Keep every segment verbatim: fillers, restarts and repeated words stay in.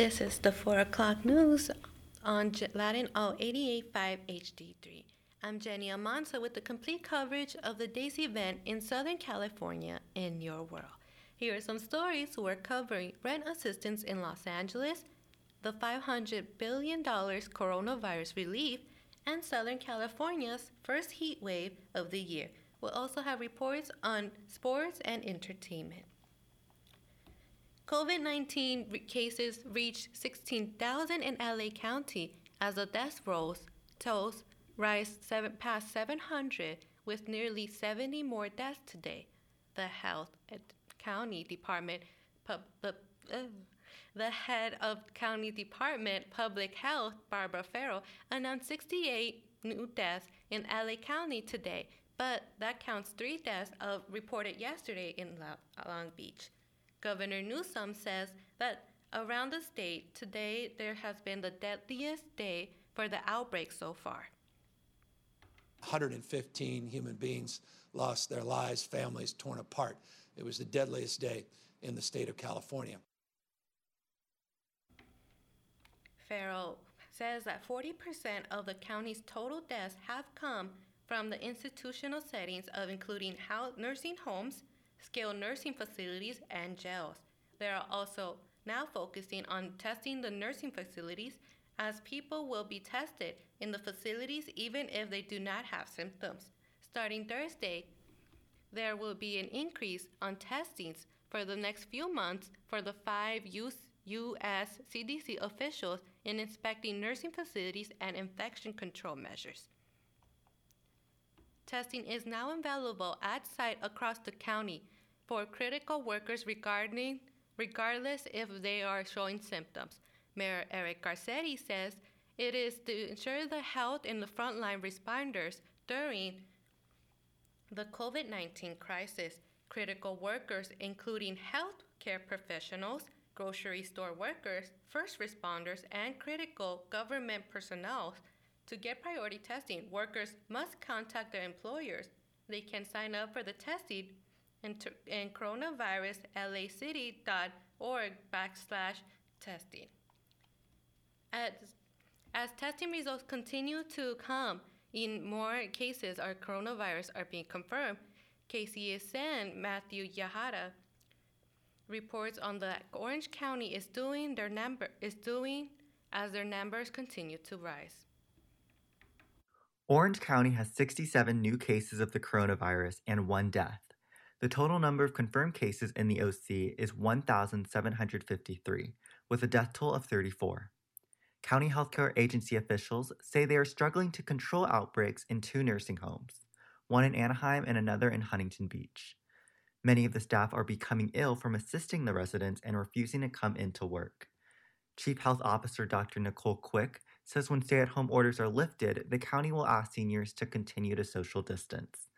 This is the four o'clock news on Latin O eighty-eight point five H D three. I'm Jenny Almanza with the complete coverage of the day's event in Southern California in your world. Here are some stories we're covering. Rent assistance in Los Angeles, the five hundred billion dollars coronavirus relief, and Southern California's first heat wave of the year. We'll also have reports on sports and entertainment. COVID nineteen re- cases reached sixteen thousand in L A County as the death rolls, tolls rise seven, past seven hundred with nearly seventy more deaths today. The Health County Department, pub, pub, uh, the head of County Department Public Health, Barbara Ferrer, announced sixty-eight new deaths in L A County today, but that counts three deaths of reported yesterday in La- Long Beach. Governor Newsom says that around the state today there has been the deadliest day for the outbreak so far. one hundred fifteen human beings lost their lives, families torn apart. It was the deadliest day in the state of California. Farrell says that forty percent of the county's total deaths have come from the institutional settings of including house, nursing homes, skilled nursing facilities, and jails. They are also now focusing on testing the nursing facilities, as people will be tested in the facilities even if they do not have symptoms. Starting Thursday, there will be an increase on testings for the next few months for the five U S C D C officials in inspecting nursing facilities and infection control measures. Testing is now available at site across the county for critical workers regarding, regardless if they are showing symptoms. Mayor Eric Garcetti says it is to ensure the health in the frontline responders during the COVID nineteen crisis. Critical workers, including health care professionals, grocery store workers, first responders, and critical government personnel. To get priority testing, workers must contact their employers. They can sign up for the testing in, in coronavirus l a city dot org backslash testing. As, as testing results continue to come in, more cases of coronavirus are being confirmed. K C S N Matthew Yahara reports on the Orange County is doing their number is doing as their numbers continue to rise. Orange County has sixty-seven new cases of the coronavirus and one death. The total number of confirmed cases in the O C is one thousand seven hundred fifty-three, with a death toll of thirty-four. County healthcare agency officials say they are struggling to control outbreaks in two nursing homes, one in Anaheim and another in Huntington Beach. Many of the staff are becoming ill from assisting the residents and refusing to come into work. Chief Health Officer Doctor Nicole Quick says when stay-at-home orders are lifted, the county will ask seniors to continue to social distance.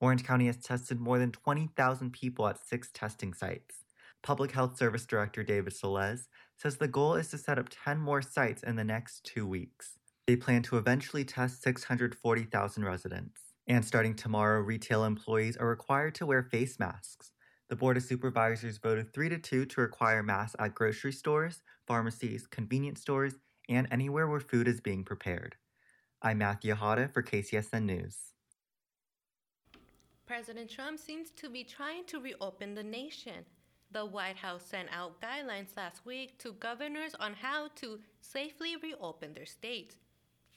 Orange County has tested more than twenty thousand people at six testing sites. Public Health Service Director David Selez says the goal is to set up ten more sites in the next two weeks. They plan to eventually test six hundred forty thousand residents. And starting tomorrow, retail employees are required to wear face masks. The Board of Supervisors voted three to two to require masks at grocery stores, pharmacies, convenience stores, and anywhere where food is being prepared. I'm Matthew Hata for K C S N News. President Trump seems to be trying to reopen the nation. The White House sent out guidelines last week to governors on how to safely reopen their states.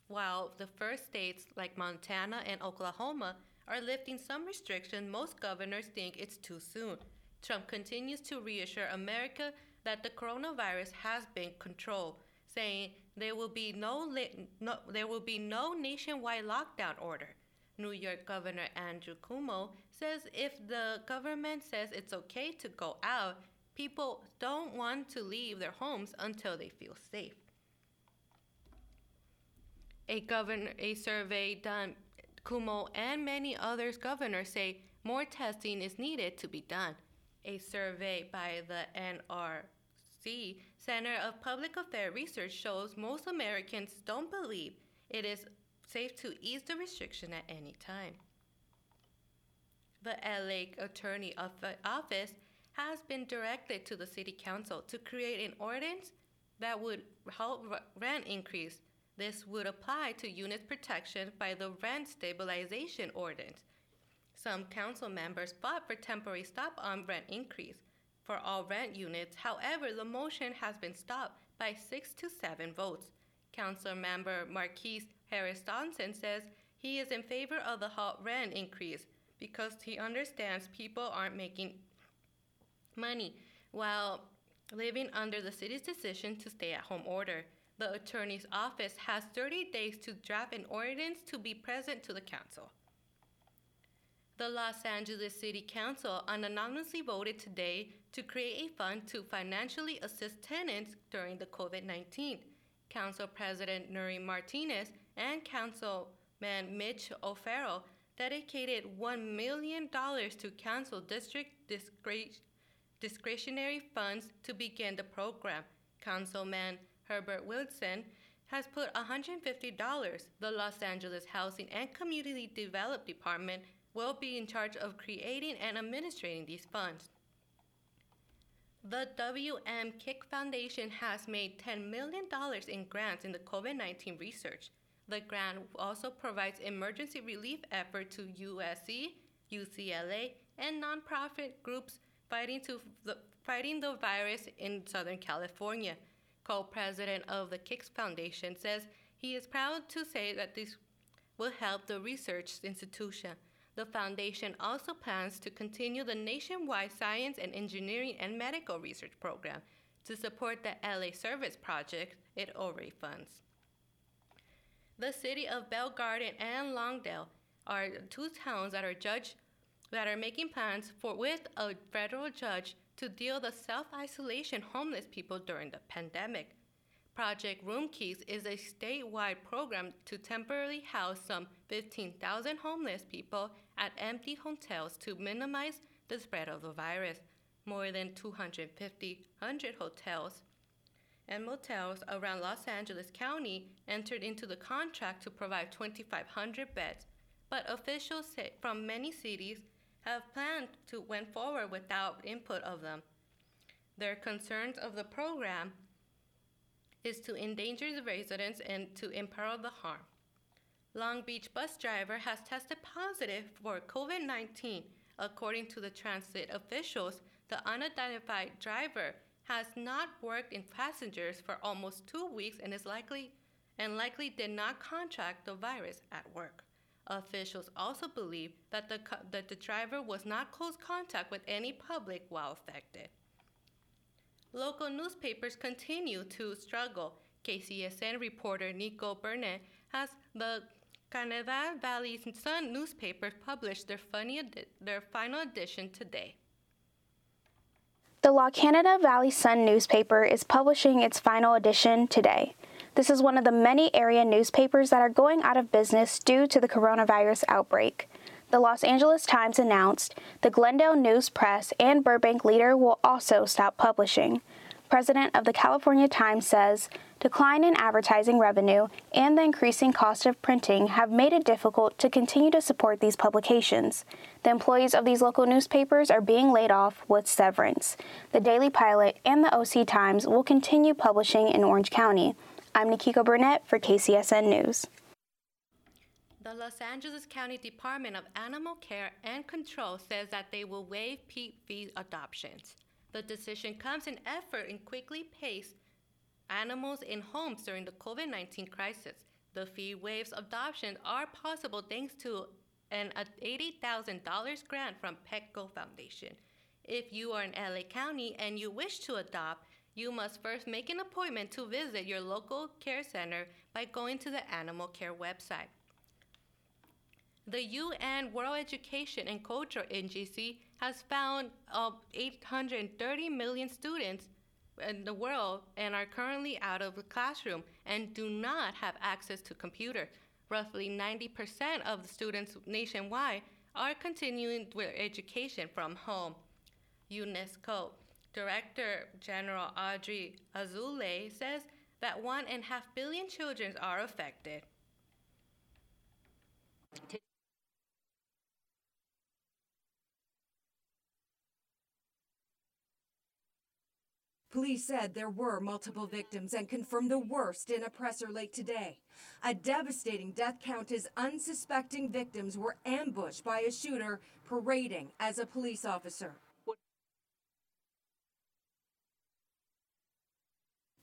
While the first states, like Montana and Oklahoma, are lifting some restrictions, most governors think it's too soon. Trump continues to reassure America that the coronavirus has been controlled, saying there will be no, li- no there will be no nationwide lockdown order. New York Governor Andrew Cuomo says if the government says it's okay to go out, people don't want to leave their homes until they feel safe. A governor, a survey done, Cuomo and many other governors say more testing is needed to be done. A survey by the N R C Center of Public Affairs Research shows most Americans don't believe it is safe to ease the restriction at any time. The L A Attorney Office has been directed to the City Council to create an ordinance that would help rent increase. This would apply to unit protection by the Rent Stabilization Ordinance. Some council members fought for temporary stop on rent increase for all rent units. However, the motion has been stopped by six to seven votes. Council member Marquise Harris-Dawson says he is in favor of the halt rent increase because he understands people aren't making money while living under the city's decision to stay-at-home order. The attorney's office has thirty days to draft an ordinance to be present to the council. The Los Angeles City Council unanimously voted today to create a fund to financially assist tenants during the COVID nineteen. Council President Nuri Martinez and Councilman Mitch O'Farrell dedicated one million dollars to Council District discretionary funds to begin the program. Councilman Herbert Wilson has put one hundred fifty dollars. The Los Angeles Housing and Community Development Department will be in charge of creating and administrating these funds. The W M Quick Foundation has made ten million dollars in grants in the COVID nineteen research. The grant also provides emergency relief efforts to U S C, U C L A, and nonprofit groups fighting, to the, fighting the virus in Southern California. Co-president of the Quick Foundation says he is proud to say that this will help the research institution. The foundation also plans to continue the nationwide science and engineering and medical research program to support the L A Service Project it already funds. The city of Bell Garden and Longdale are two towns that are judged that are making plans for with a federal judge to deal with self-isolation homeless people during the pandemic. Project Room Keys is a statewide program to temporarily house some fifteen thousand homeless people at empty hotels to minimize the spread of the virus. More than two hundred fifty hotels and motels around Los Angeles County entered into the contract to provide twenty-five hundred beds, but officials say from many cities have planned to went forward without input of them. Their concerns of the program is to endanger the residents and to imperil the harm. Long Beach bus driver has tested positive for COVID nineteen. According to the transit officials, the unidentified driver has not worked in passengers for almost two weeks and is likely and likely did not contract the virus at work. Officials also believe that the, co- that the driver was not close contact with any public while affected. Local newspapers continue to struggle. K C S N reporter Nicole Burnett has the Cañada Valley Sun newspaper published their, funny edi- their final edition today. The La Cañada Valley Sun newspaper is publishing its final edition today. This is one of the many area newspapers that are going out of business due to the coronavirus outbreak. The Los Angeles Times announced the Glendale News Press and Burbank Leader will also stop publishing. President of the California Times says, decline in advertising revenue and the increasing cost of printing have made it difficult to continue to support these publications. The employees of these local newspapers are being laid off with severance. The Daily Pilot and the O C Times will continue publishing in Orange County. I'm Nikiko Burnett for K C S N News. The Los Angeles County Department of Animal Care and Control says that they will waive pet fee adoptions. The decision comes in effort in quickly paced animals in homes during the COVID nineteen crisis. The fee waives adoptions are possible thanks to an eighty thousand dollars grant from Petco Foundation. If you are in L A County and you wish to adopt, you must first make an appointment to visit your local care center by going to the animal care website. The U N World Education and Culture Agency has found uh, eight hundred thirty million students in the world and are currently out of the classroom and do not have access to computer. Roughly ninety percent of the students nationwide are continuing their education from home. UNESCO Director General Audrey Azoulay says that one and a half billion children are affected. Police said there were multiple victims and confirmed the worst in Presser late today. A devastating death count as unsuspecting victims were ambushed by a shooter parading as a police officer.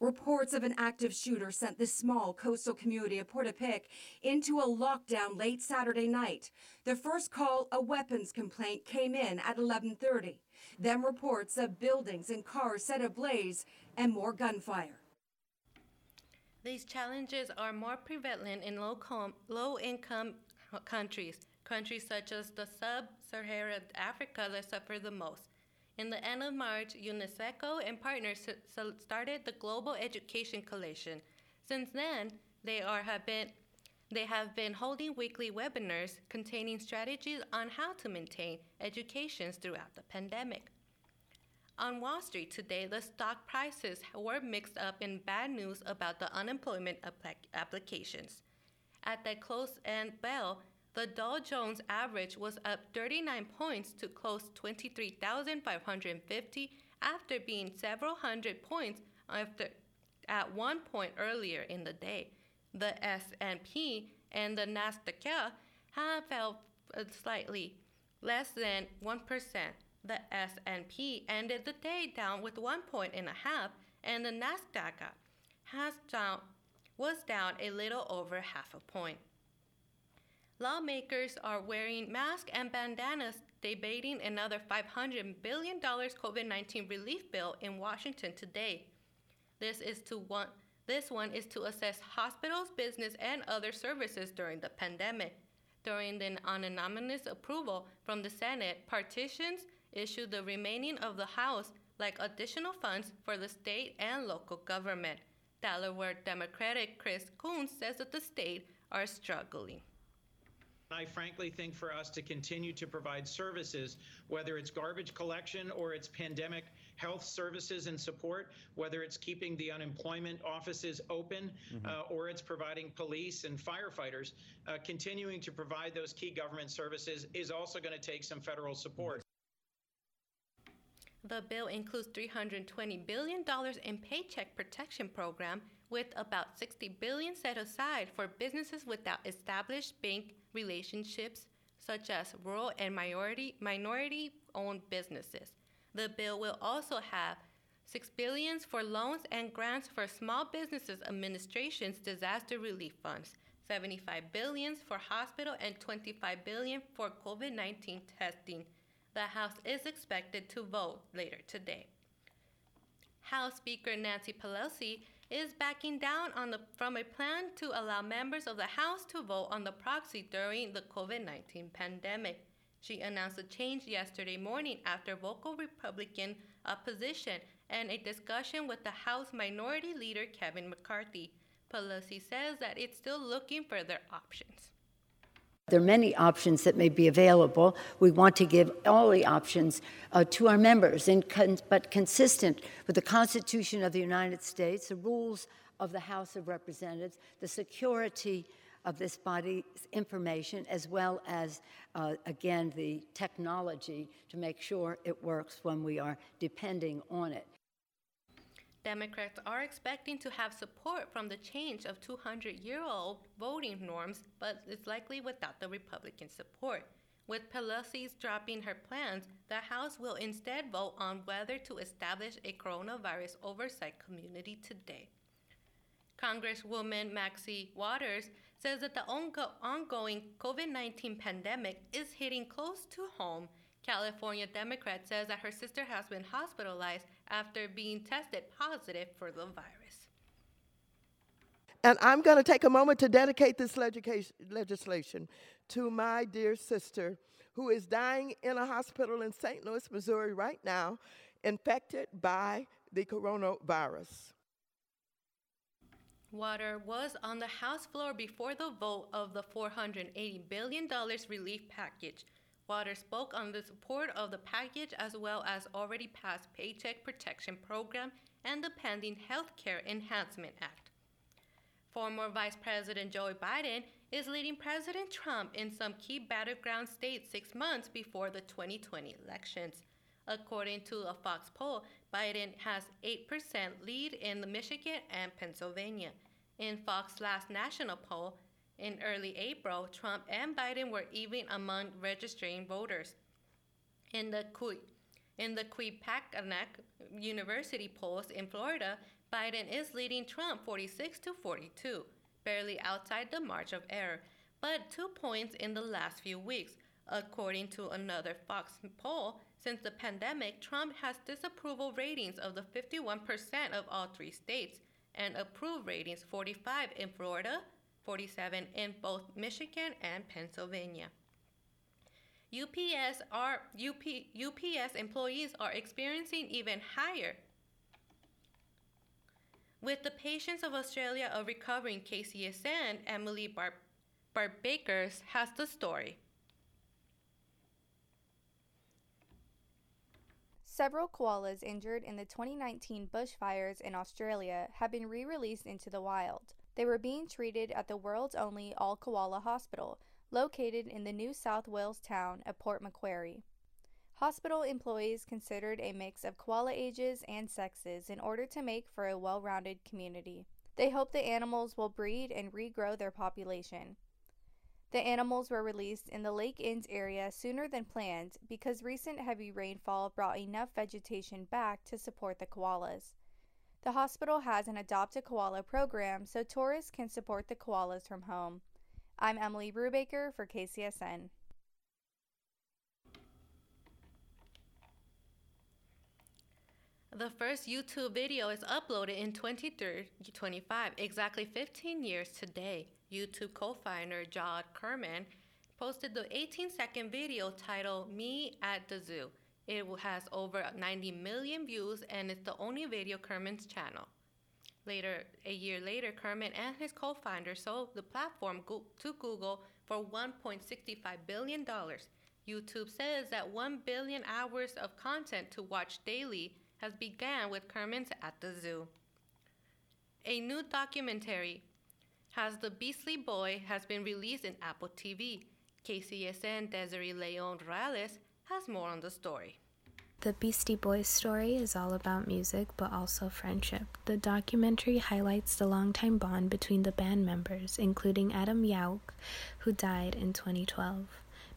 Reports of an active shooter sent the small coastal community of Portapique into a lockdown late Saturday night. The first call, a weapons complaint, came in at eleven thirty. Then reports of buildings and cars set ablaze and more gunfire. These challenges are more prevalent in low-com- low-income countries, countries such as the sub-Saharan Africa that suffer the most. In the end of March, UNESCO and partners started the Global Education Coalition. Since then, they are have been they have been holding weekly webinars containing strategies on how to maintain educations throughout the pandemic. On Wall Street today, the stock prices were mixed up in bad news about the unemployment apl- applications. At the close-end bell, the Dow Jones average was up thirty-nine points to close twenty-three thousand five hundred fifty after being several hundred points after at one point earlier in the day. The S and P and the Nasdaq have fell slightly, less than one percent. The S and P ended the day down with one point and a half, and the Nasdaq has down, was down a little over half a point. Lawmakers are wearing masks and bandanas debating another five hundred billion dollars COVID nineteen relief bill in Washington today. This is to one, this one is to assess hospitals, business, and other services during the pandemic. During an unanimous approval from the Senate, partitions issued the remaining of the House like additional funds for the state and local government. Delaware Democratic Chris Coons says that the state are struggling. I frankly think for us to continue to provide services, whether it's garbage collection or it's pandemic health services and support, whether it's keeping the unemployment offices open, mm-hmm. uh, or it's providing police and firefighters, uh, continuing to provide those key government services is also going to take some federal support. The bill includes three hundred twenty billion dollars in paycheck protection program, with about sixty billion dollars set aside for businesses without established bank relationships, such as rural and minority, minority-owned businesses. The bill will also have six billion dollars for loans and grants for Small Businesses Administration's disaster relief funds, seventy-five billion dollars for hospital, and twenty-five billion dollars for COVID nineteen testing. The House is expected to vote later today. House Speaker Nancy Pelosi is backing down on the, from a plan to allow members of the House to vote on the proxy during the COVID nineteen pandemic. She announced the change yesterday morning after vocal Republican opposition and a discussion with the House Minority Leader Kevin McCarthy. Pelosi says that it's still looking for their options. There are many options that may be available. We want to give all the options uh, to our members, and con- but consistent with the Constitution of the United States, the rules of the House of Representatives, the security of this body's information, as well as, uh, again, the technology to make sure it works when we are depending on it. Democrats are expecting to have support from the change of two hundred year old voting norms, but it's likely without the Republican support. With Pelosi's dropping her plans, the House will instead vote on whether to establish a coronavirus oversight committee today. Congresswoman Maxine Waters says that the ongo- ongoing COVID nineteen pandemic is hitting close to home. California Democrat says that her sister has been hospitalized after being tested positive for the virus. And I'm going to take a moment to dedicate this legica- legislation to my dear sister, who is dying in a hospital in Saint Louis, Missouri right now, infected by the coronavirus. Water was on the House floor before the vote of the four hundred eighty billion dollars relief package. Water spoke on the support of the package as well as already passed Paycheck Protection Program and the pending Health Care Enhancement Act. Former Vice President Joe Biden is leading President Trump in some key battleground states six months before the twenty twenty elections. According to a Fox poll, Biden has eight percent lead in Michigan and Pennsylvania. In Fox's last national poll in early April, Trump and Biden were even among registering voters. In the Quinnipiac University polls in Florida, Biden is leading Trump forty-six to forty-two, barely outside the margin of error, but two points in the last few weeks. According to another Fox poll, since the pandemic, Trump has disapproval ratings of the fifty-one percent of all three states and approve ratings forty-five in Florida, forty-seven in both Michigan and Pennsylvania. U P S, are, U P, U P S employees are experiencing even higher. With the Patients of Australia of Recovering K C S N, Emily Bar- Barbaker has the story. Several koalas injured in the twenty nineteen bushfires in Australia have been re-released into the wild. They were being treated at the world's only all-koala hospital, located in the New South Wales town of Port Macquarie. Hospital employees considered a mix of koala ages and sexes in order to make for a well-rounded community. They hope the animals will breed and regrow their population. The animals were released in the Lake Innes area sooner than planned because recent heavy rainfall brought enough vegetation back to support the koalas. The hospital has an adopt-a-koala program so tourists can support the koalas from home. I'm Emily Brubaker for K C S N. The first YouTube video is uploaded in twenty twenty-five, exactly fifteen years today. YouTube co-founder John Kerman posted the eighteen-second video titled Me at the Zoo. It has over ninety million views and it's the only video on Kerman's channel. Later, a year later, Kerman and his co-founder sold the platform to Google for one point six five billion dollars. YouTube says that one billion hours of content to watch daily has began with Kerman's At the Zoo. A new documentary, Has the Beastly Boy, has been released in Apple T V. K C S N Desiree Leon-Rales has more on the story. The Beastie Boys story is all about music, but also friendship. The documentary highlights the longtime bond between the band members, including Adam Yauch, who died in twenty twelve.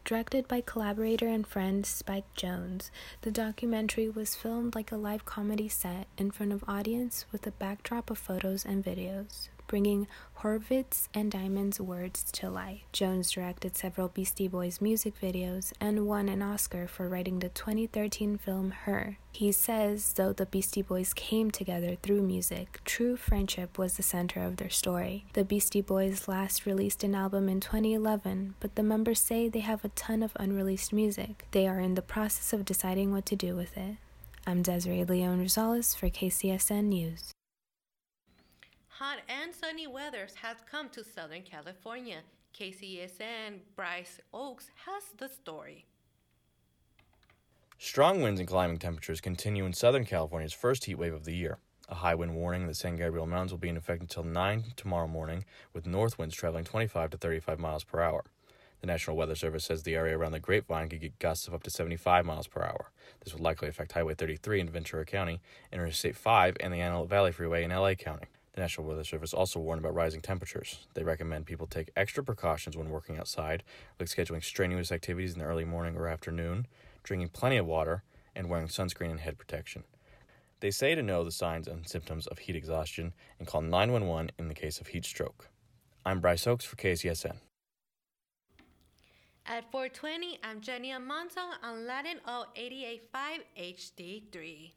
Directed by collaborator and friend Spike Jones, the documentary was filmed like a live comedy set in front of audience with a backdrop of photos and videos, bringing Horvitz and Diamond's words to life. Jones directed several Beastie Boys music videos and won an Oscar for writing the twenty thirteen film Her. He says, though the Beastie Boys came together through music, true friendship was the center of their story. The Beastie Boys last released an album in twenty eleven, but the members say they have a ton of unreleased music. They are in the process of deciding what to do with it. I'm Desiree Leon-Rosales for K C S N News. Hot and sunny weather has come to Southern California. K C S N Bryce Oaks has the story. Strong winds and climbing temperatures continue in Southern California's first heat wave of the year. A high wind warning in the San Gabriel Mountains will be in effect until nine tomorrow morning, with north winds traveling twenty-five to thirty-five miles per hour. The National Weather Service says the area around the Grapevine could get gusts of up to seventy-five miles per hour. This would likely affect Highway thirty-three in Ventura County, Interstate five, and the Antelope Valley Freeway in L A County. The National Weather Service also warned about rising temperatures. They recommend people take extra precautions when working outside, like scheduling strenuous activities in the early morning or afternoon, drinking plenty of water, and wearing sunscreen and head protection. They say to know the signs and symptoms of heat exhaustion and call nine one one in the case of heat stroke. I'm Bryce Oaks for K C S N. At four twenty, I'm Jenny Almanza on Latin O eighty-eight point five H D three.